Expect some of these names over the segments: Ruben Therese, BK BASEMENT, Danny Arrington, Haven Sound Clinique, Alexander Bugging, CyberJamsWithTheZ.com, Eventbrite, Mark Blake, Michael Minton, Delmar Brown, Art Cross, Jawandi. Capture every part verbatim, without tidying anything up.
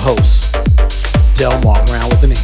host, Delmar Brown with the name.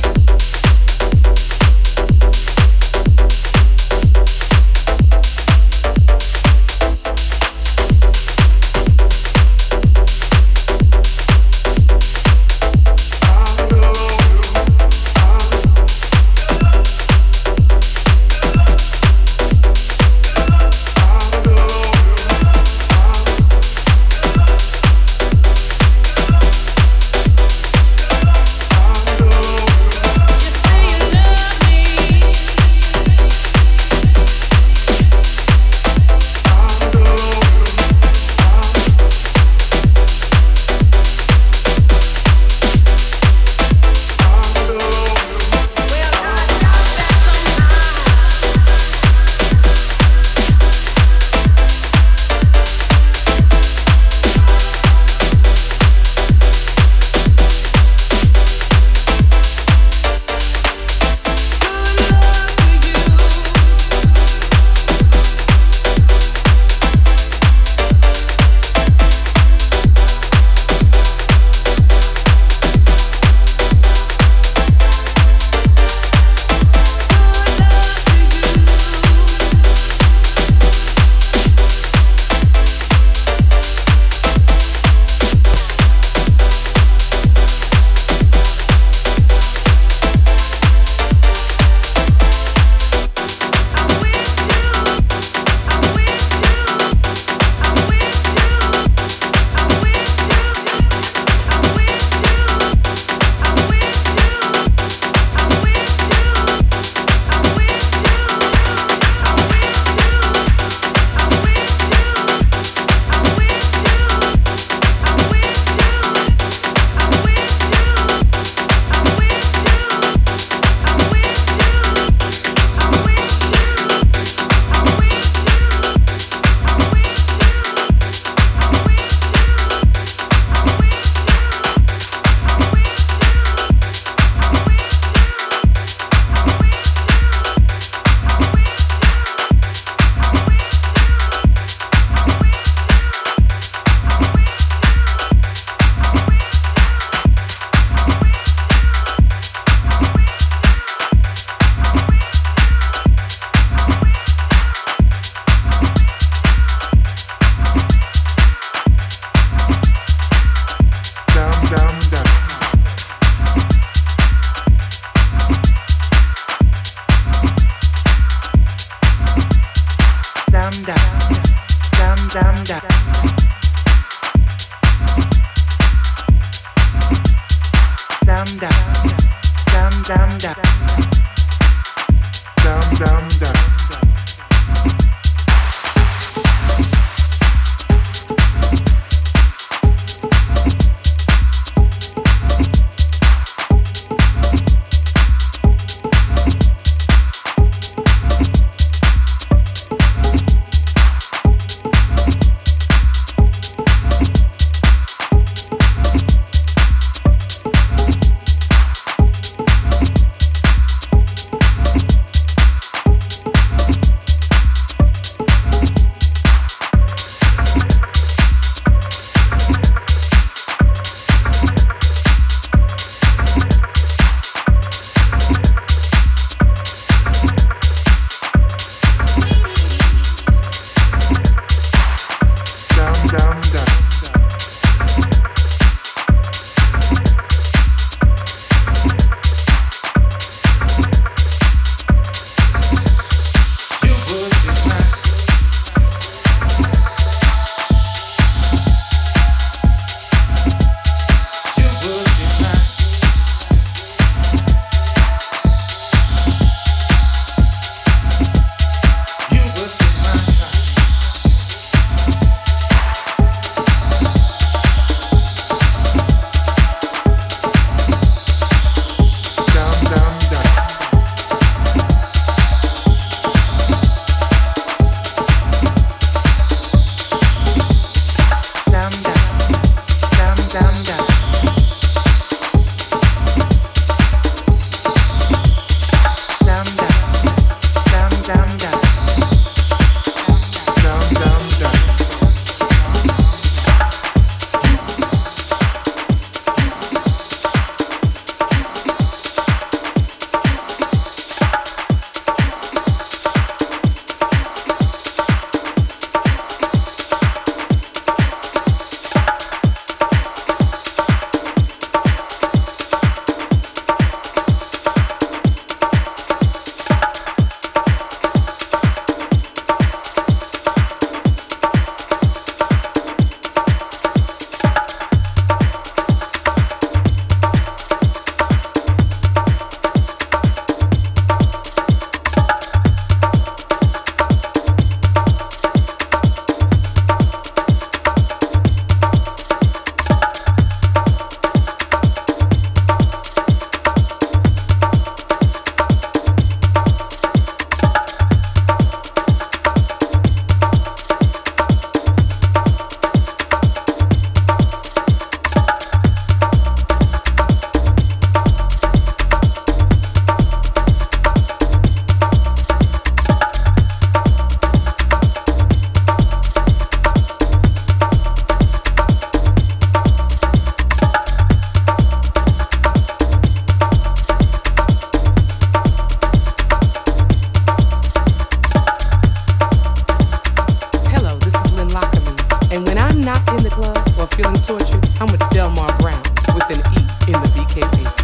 Delmar Brown with an E in the B K A C.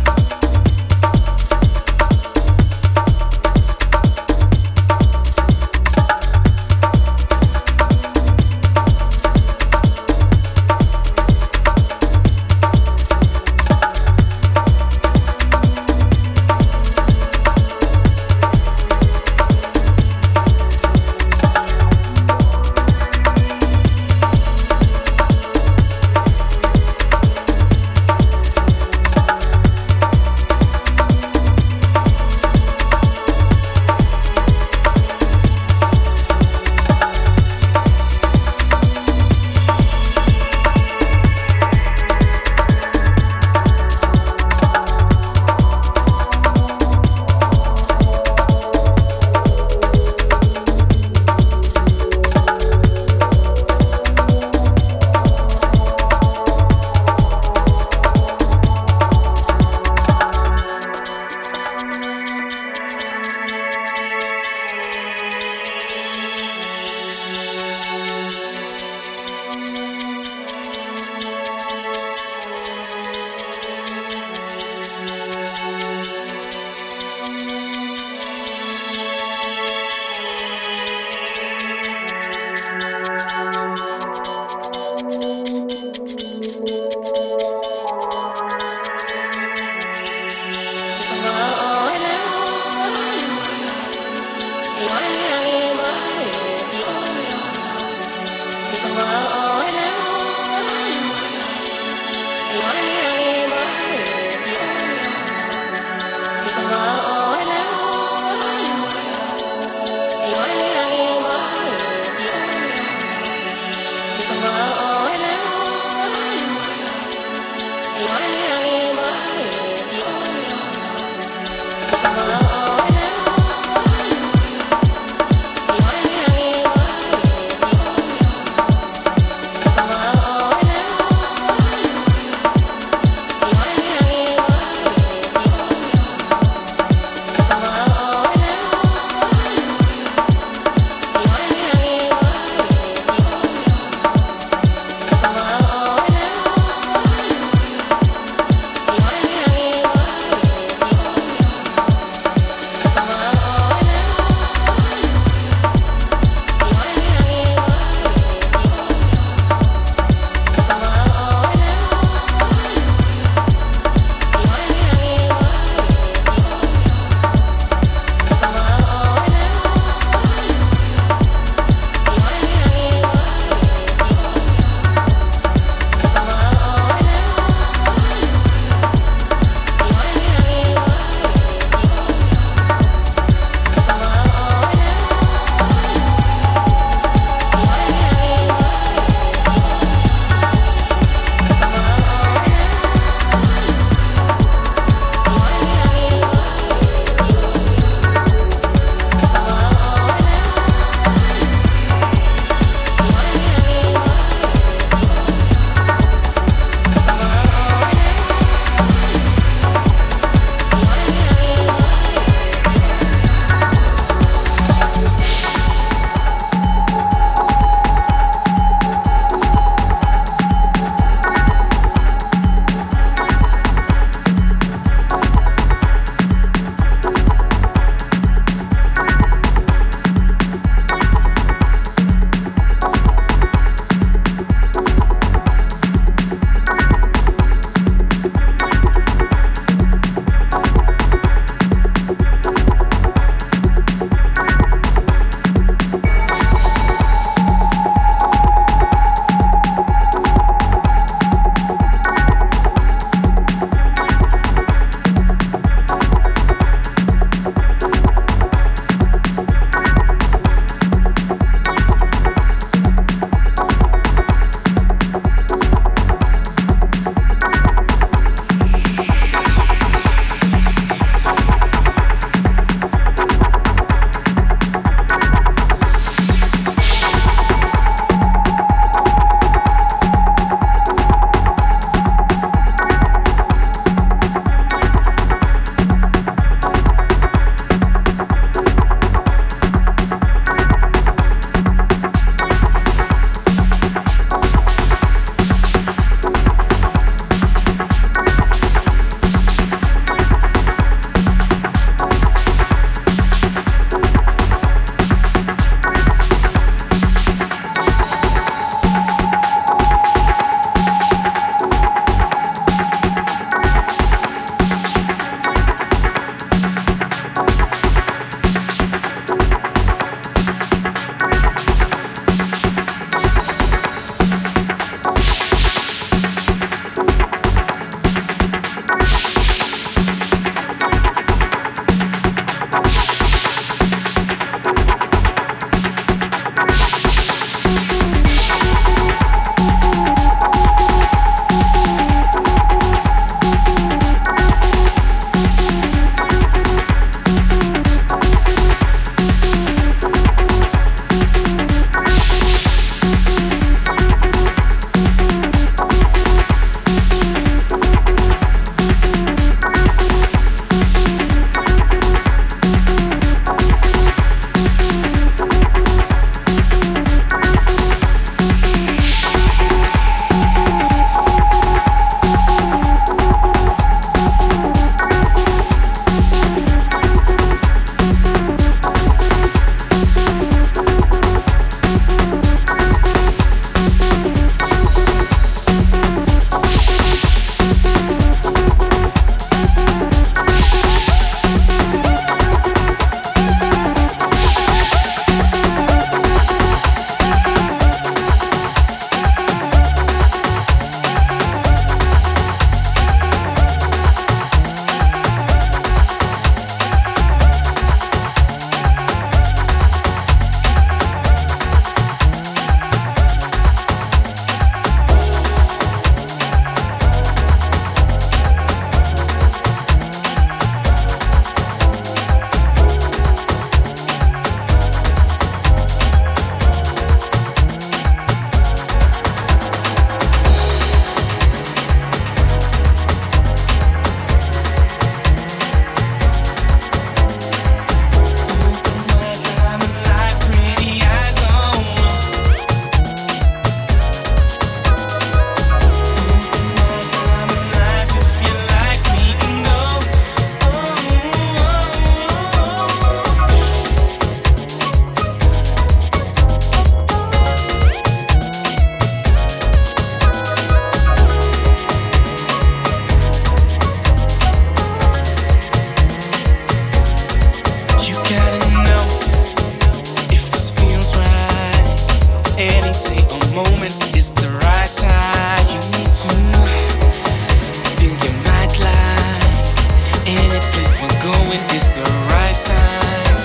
when it's the right time.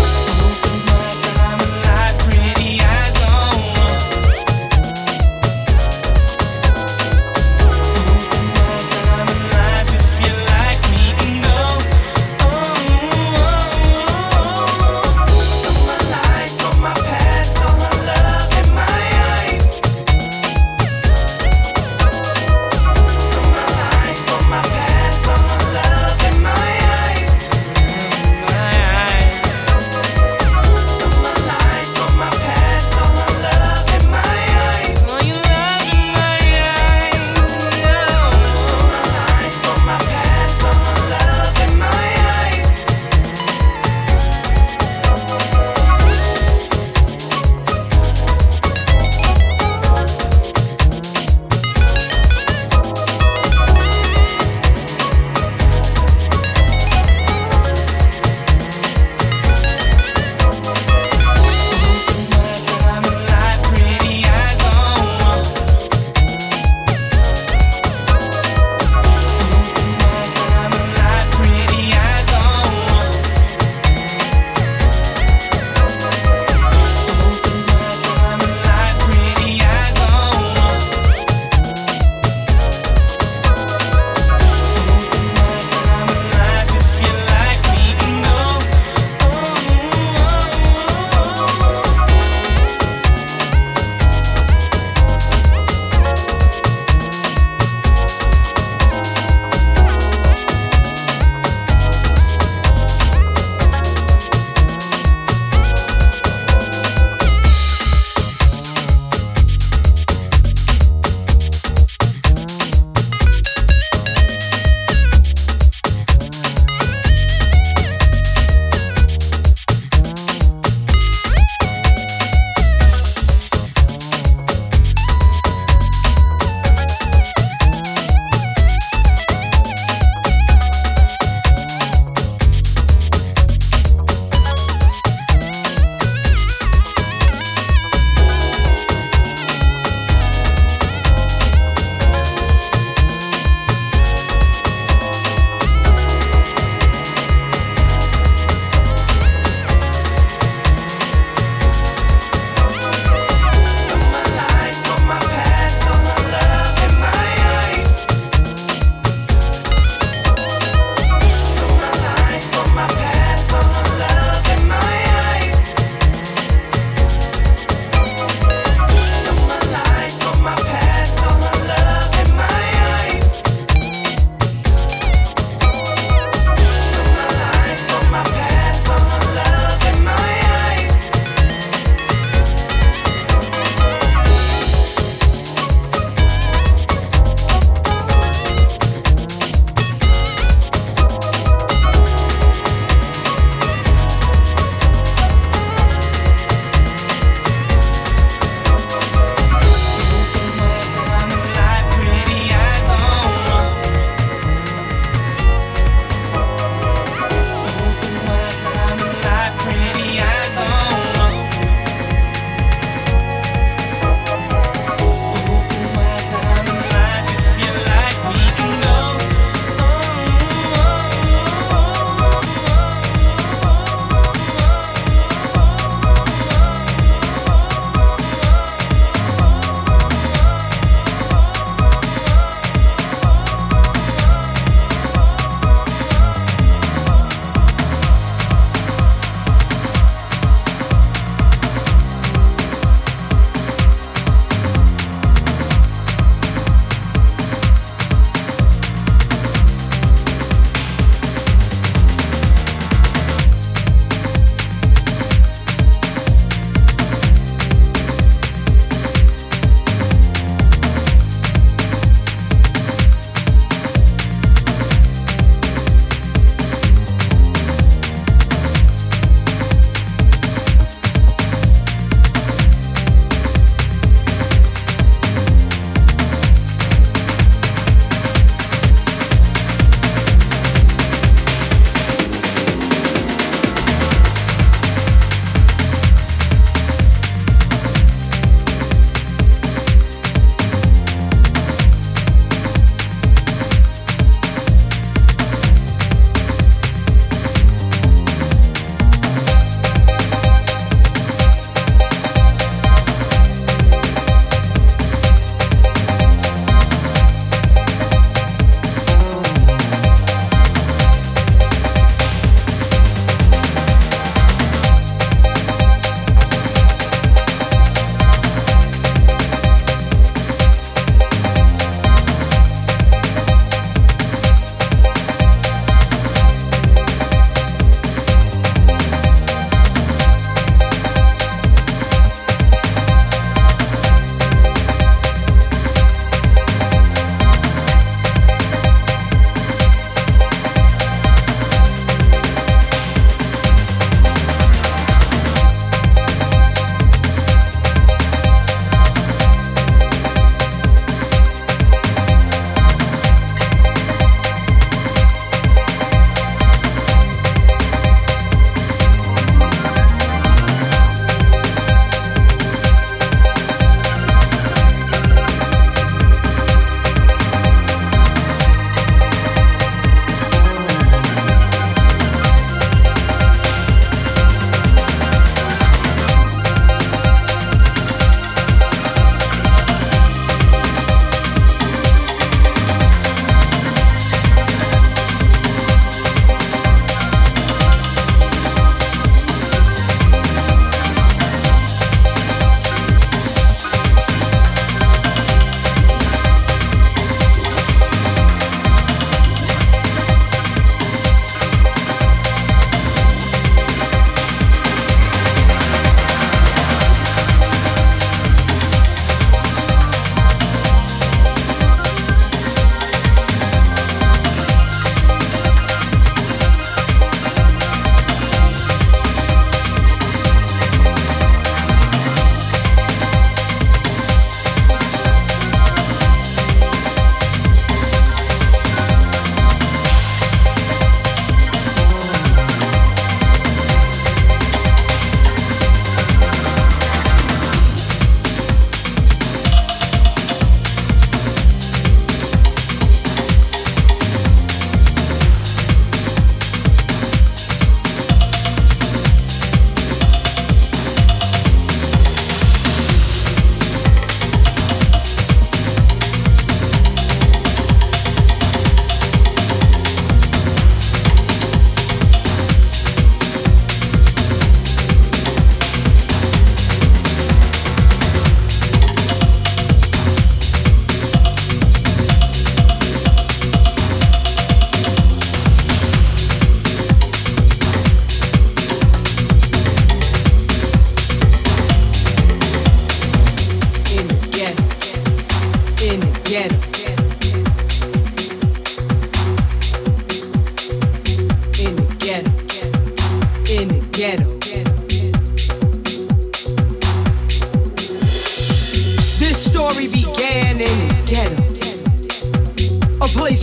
Open my diamond-like pretty eyes on. Open my diamond life if you like me, no. Oh, oh, oh, oh. So my life, so my past, so my love in my eyes. So my life, so my past, so my love in my eyes.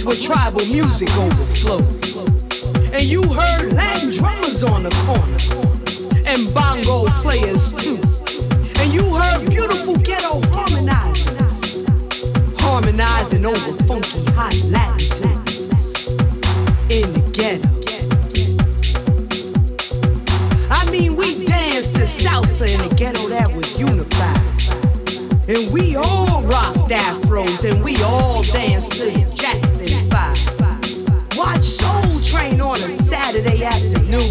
with tribal music overflow. And you heard Latin drummers on the corner, and bongo players too. And you heard beautiful ghetto harmonizers, harmonizing over funky hot Latin tunes in the ghetto. I mean, we danced to salsa in the ghetto that was unified. And we all rocked afros, and we all danced to the Jackson five. Watch Soul Train on a Saturday afternoon.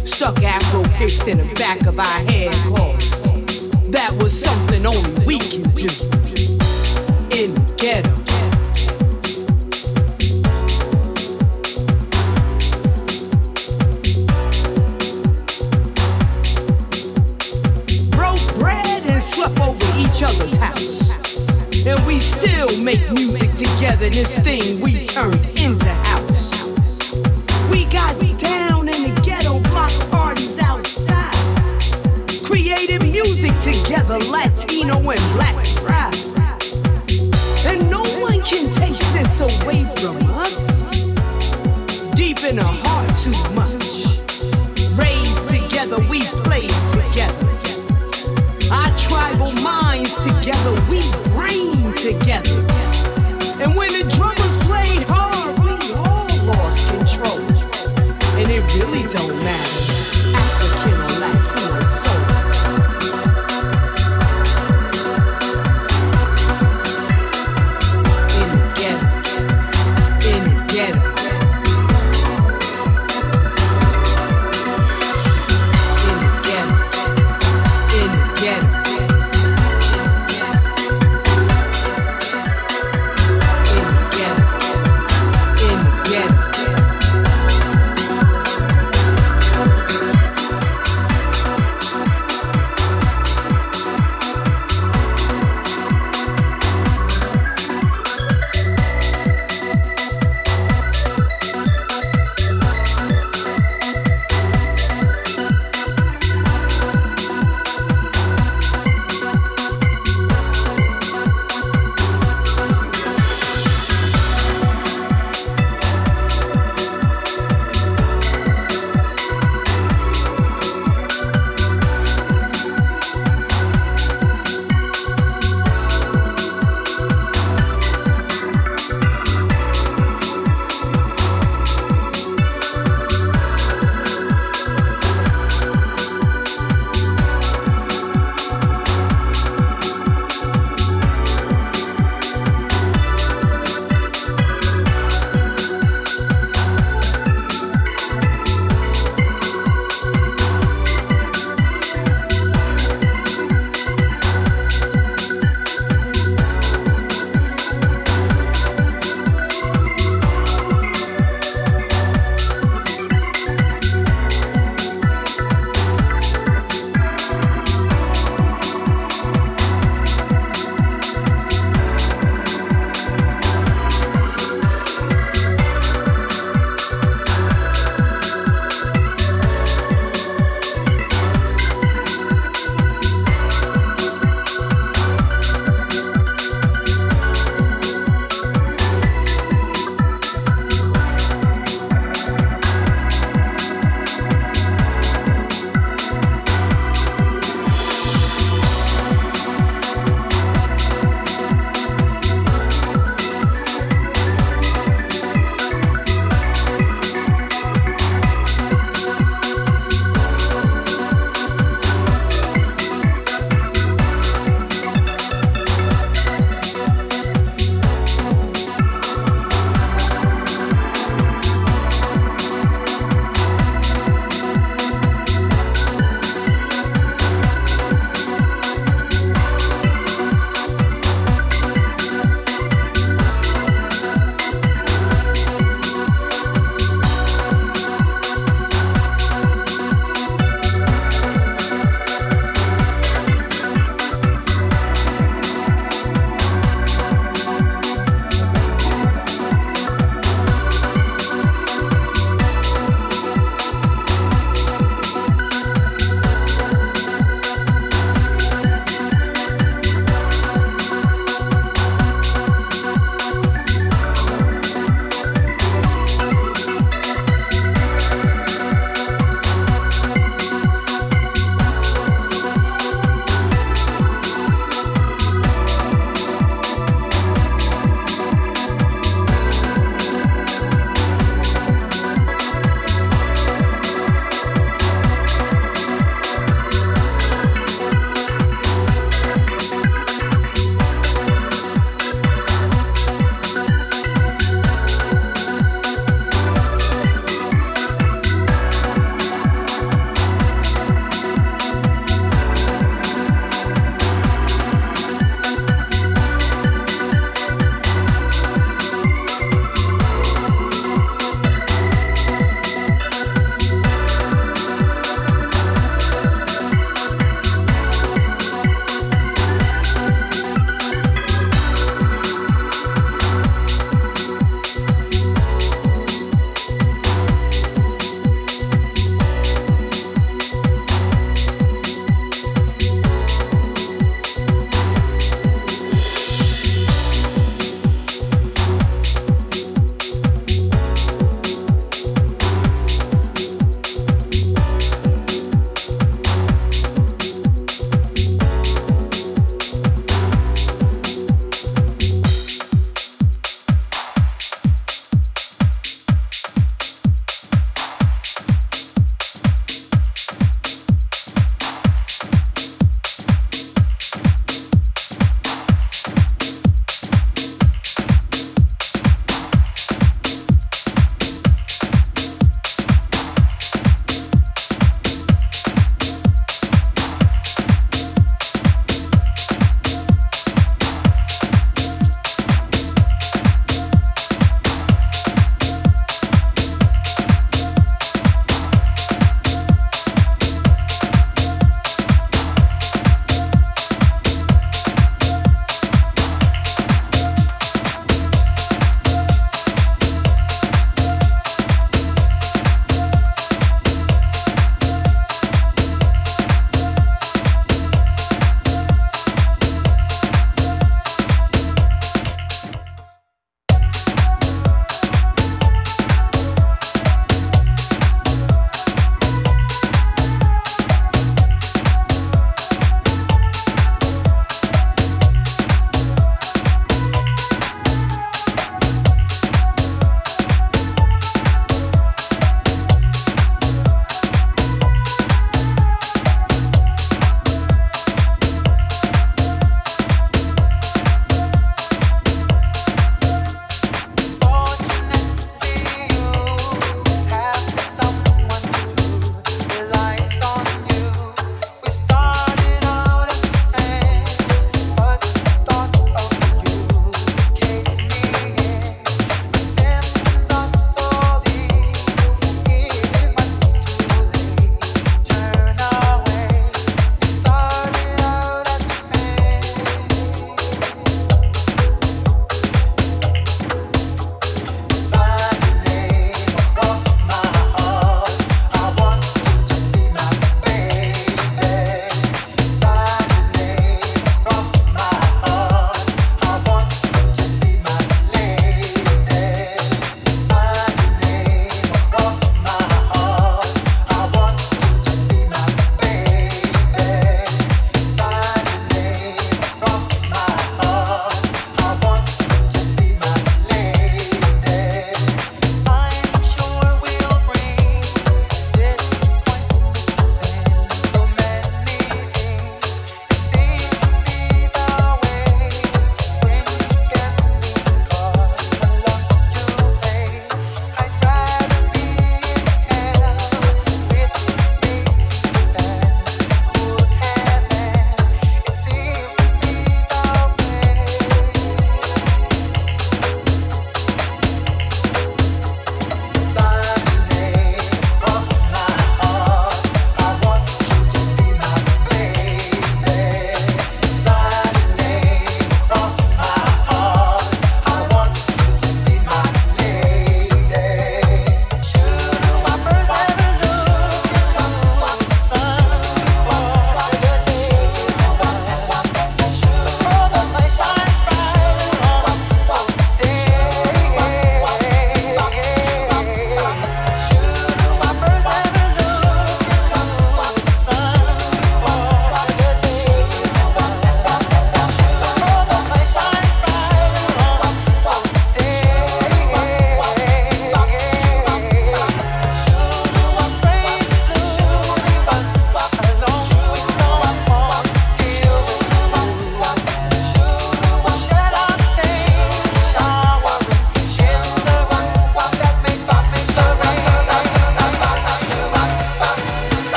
Stuck afro picks in the back of our head cause that was something only we can do in the ghetto. Other's house, and we still make music together. This thing we turned into house. We got down in the ghetto, block parties outside, created music together, Latino and Black pride. And no one can take this away from us. Deep in the heart too much. Raised together, we played together. Our tribal minds together, we brain together. And when the drummers played hard, we all lost control. And it really don't matter, African or Latino soul. In the ghetto, in the ghetto. In the ghetto. In the ghetto.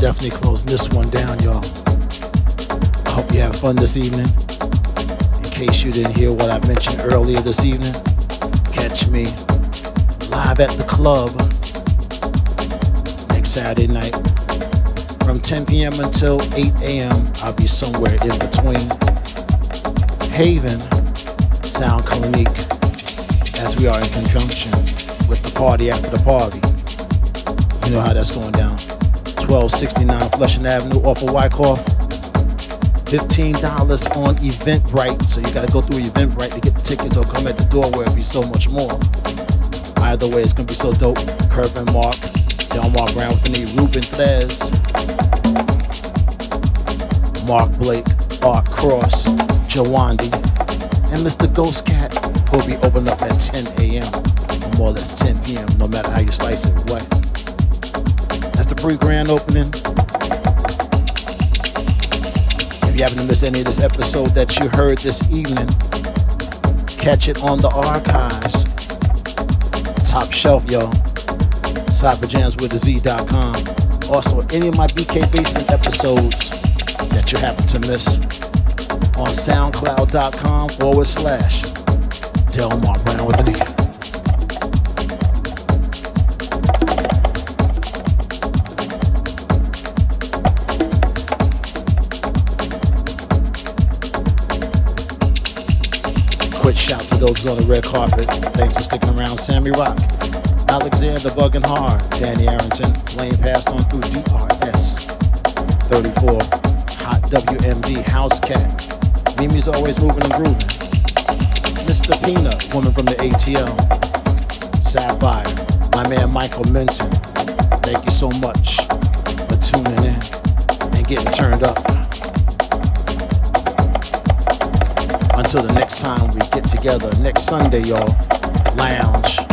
definitely closing this one down, y'all. I hope you have fun this evening. In case you didn't hear what I mentioned earlier this evening, catch me live at the club next Saturday night from ten p.m. until eight a.m. I'll be somewhere in between. Haven Sound Clinique, as we are in conjunction with the party after the party. You know how that's going down. twelve sixty-nine Flushing Avenue off of Wyckoff. fifteen dollars on Eventbrite. So you got to go through Eventbrite to get the tickets, or come at the door where it'll be so much more. Either way, it's going to be so dope. Curb and Mark, Delmar Brown with the knee, Ruben Therese, Mark Blake, Art Cross, Jawandi, and Mister Ghost Cat, who will be opening up at ten a.m. or more or less ten p.m., no matter how you slice it. What? That's the free grand opening. If you haven't missed any of this episode that you heard this evening, catch it on the archives. Top shelf, y'all. Cyber Jams With The Z dot com. Also, any of my B K Basement episodes that you happen to miss on SoundCloud.com forward slash Delmar Brown with an E. Quick shout to those on the red carpet. Thanks for sticking around. Sammy Rock, Alexander Bugging Hard, Danny Arrington, Lane passed on through D R S thirty-four, Hot W M D, House Cat, Mimi's always moving and grooving, Mister Peanut, woman from the A T L, Sapphire, my man Michael Minton. Thank you so much for tuning in and getting turned up. Until the next time we get together, next Sunday, y'all, lounge.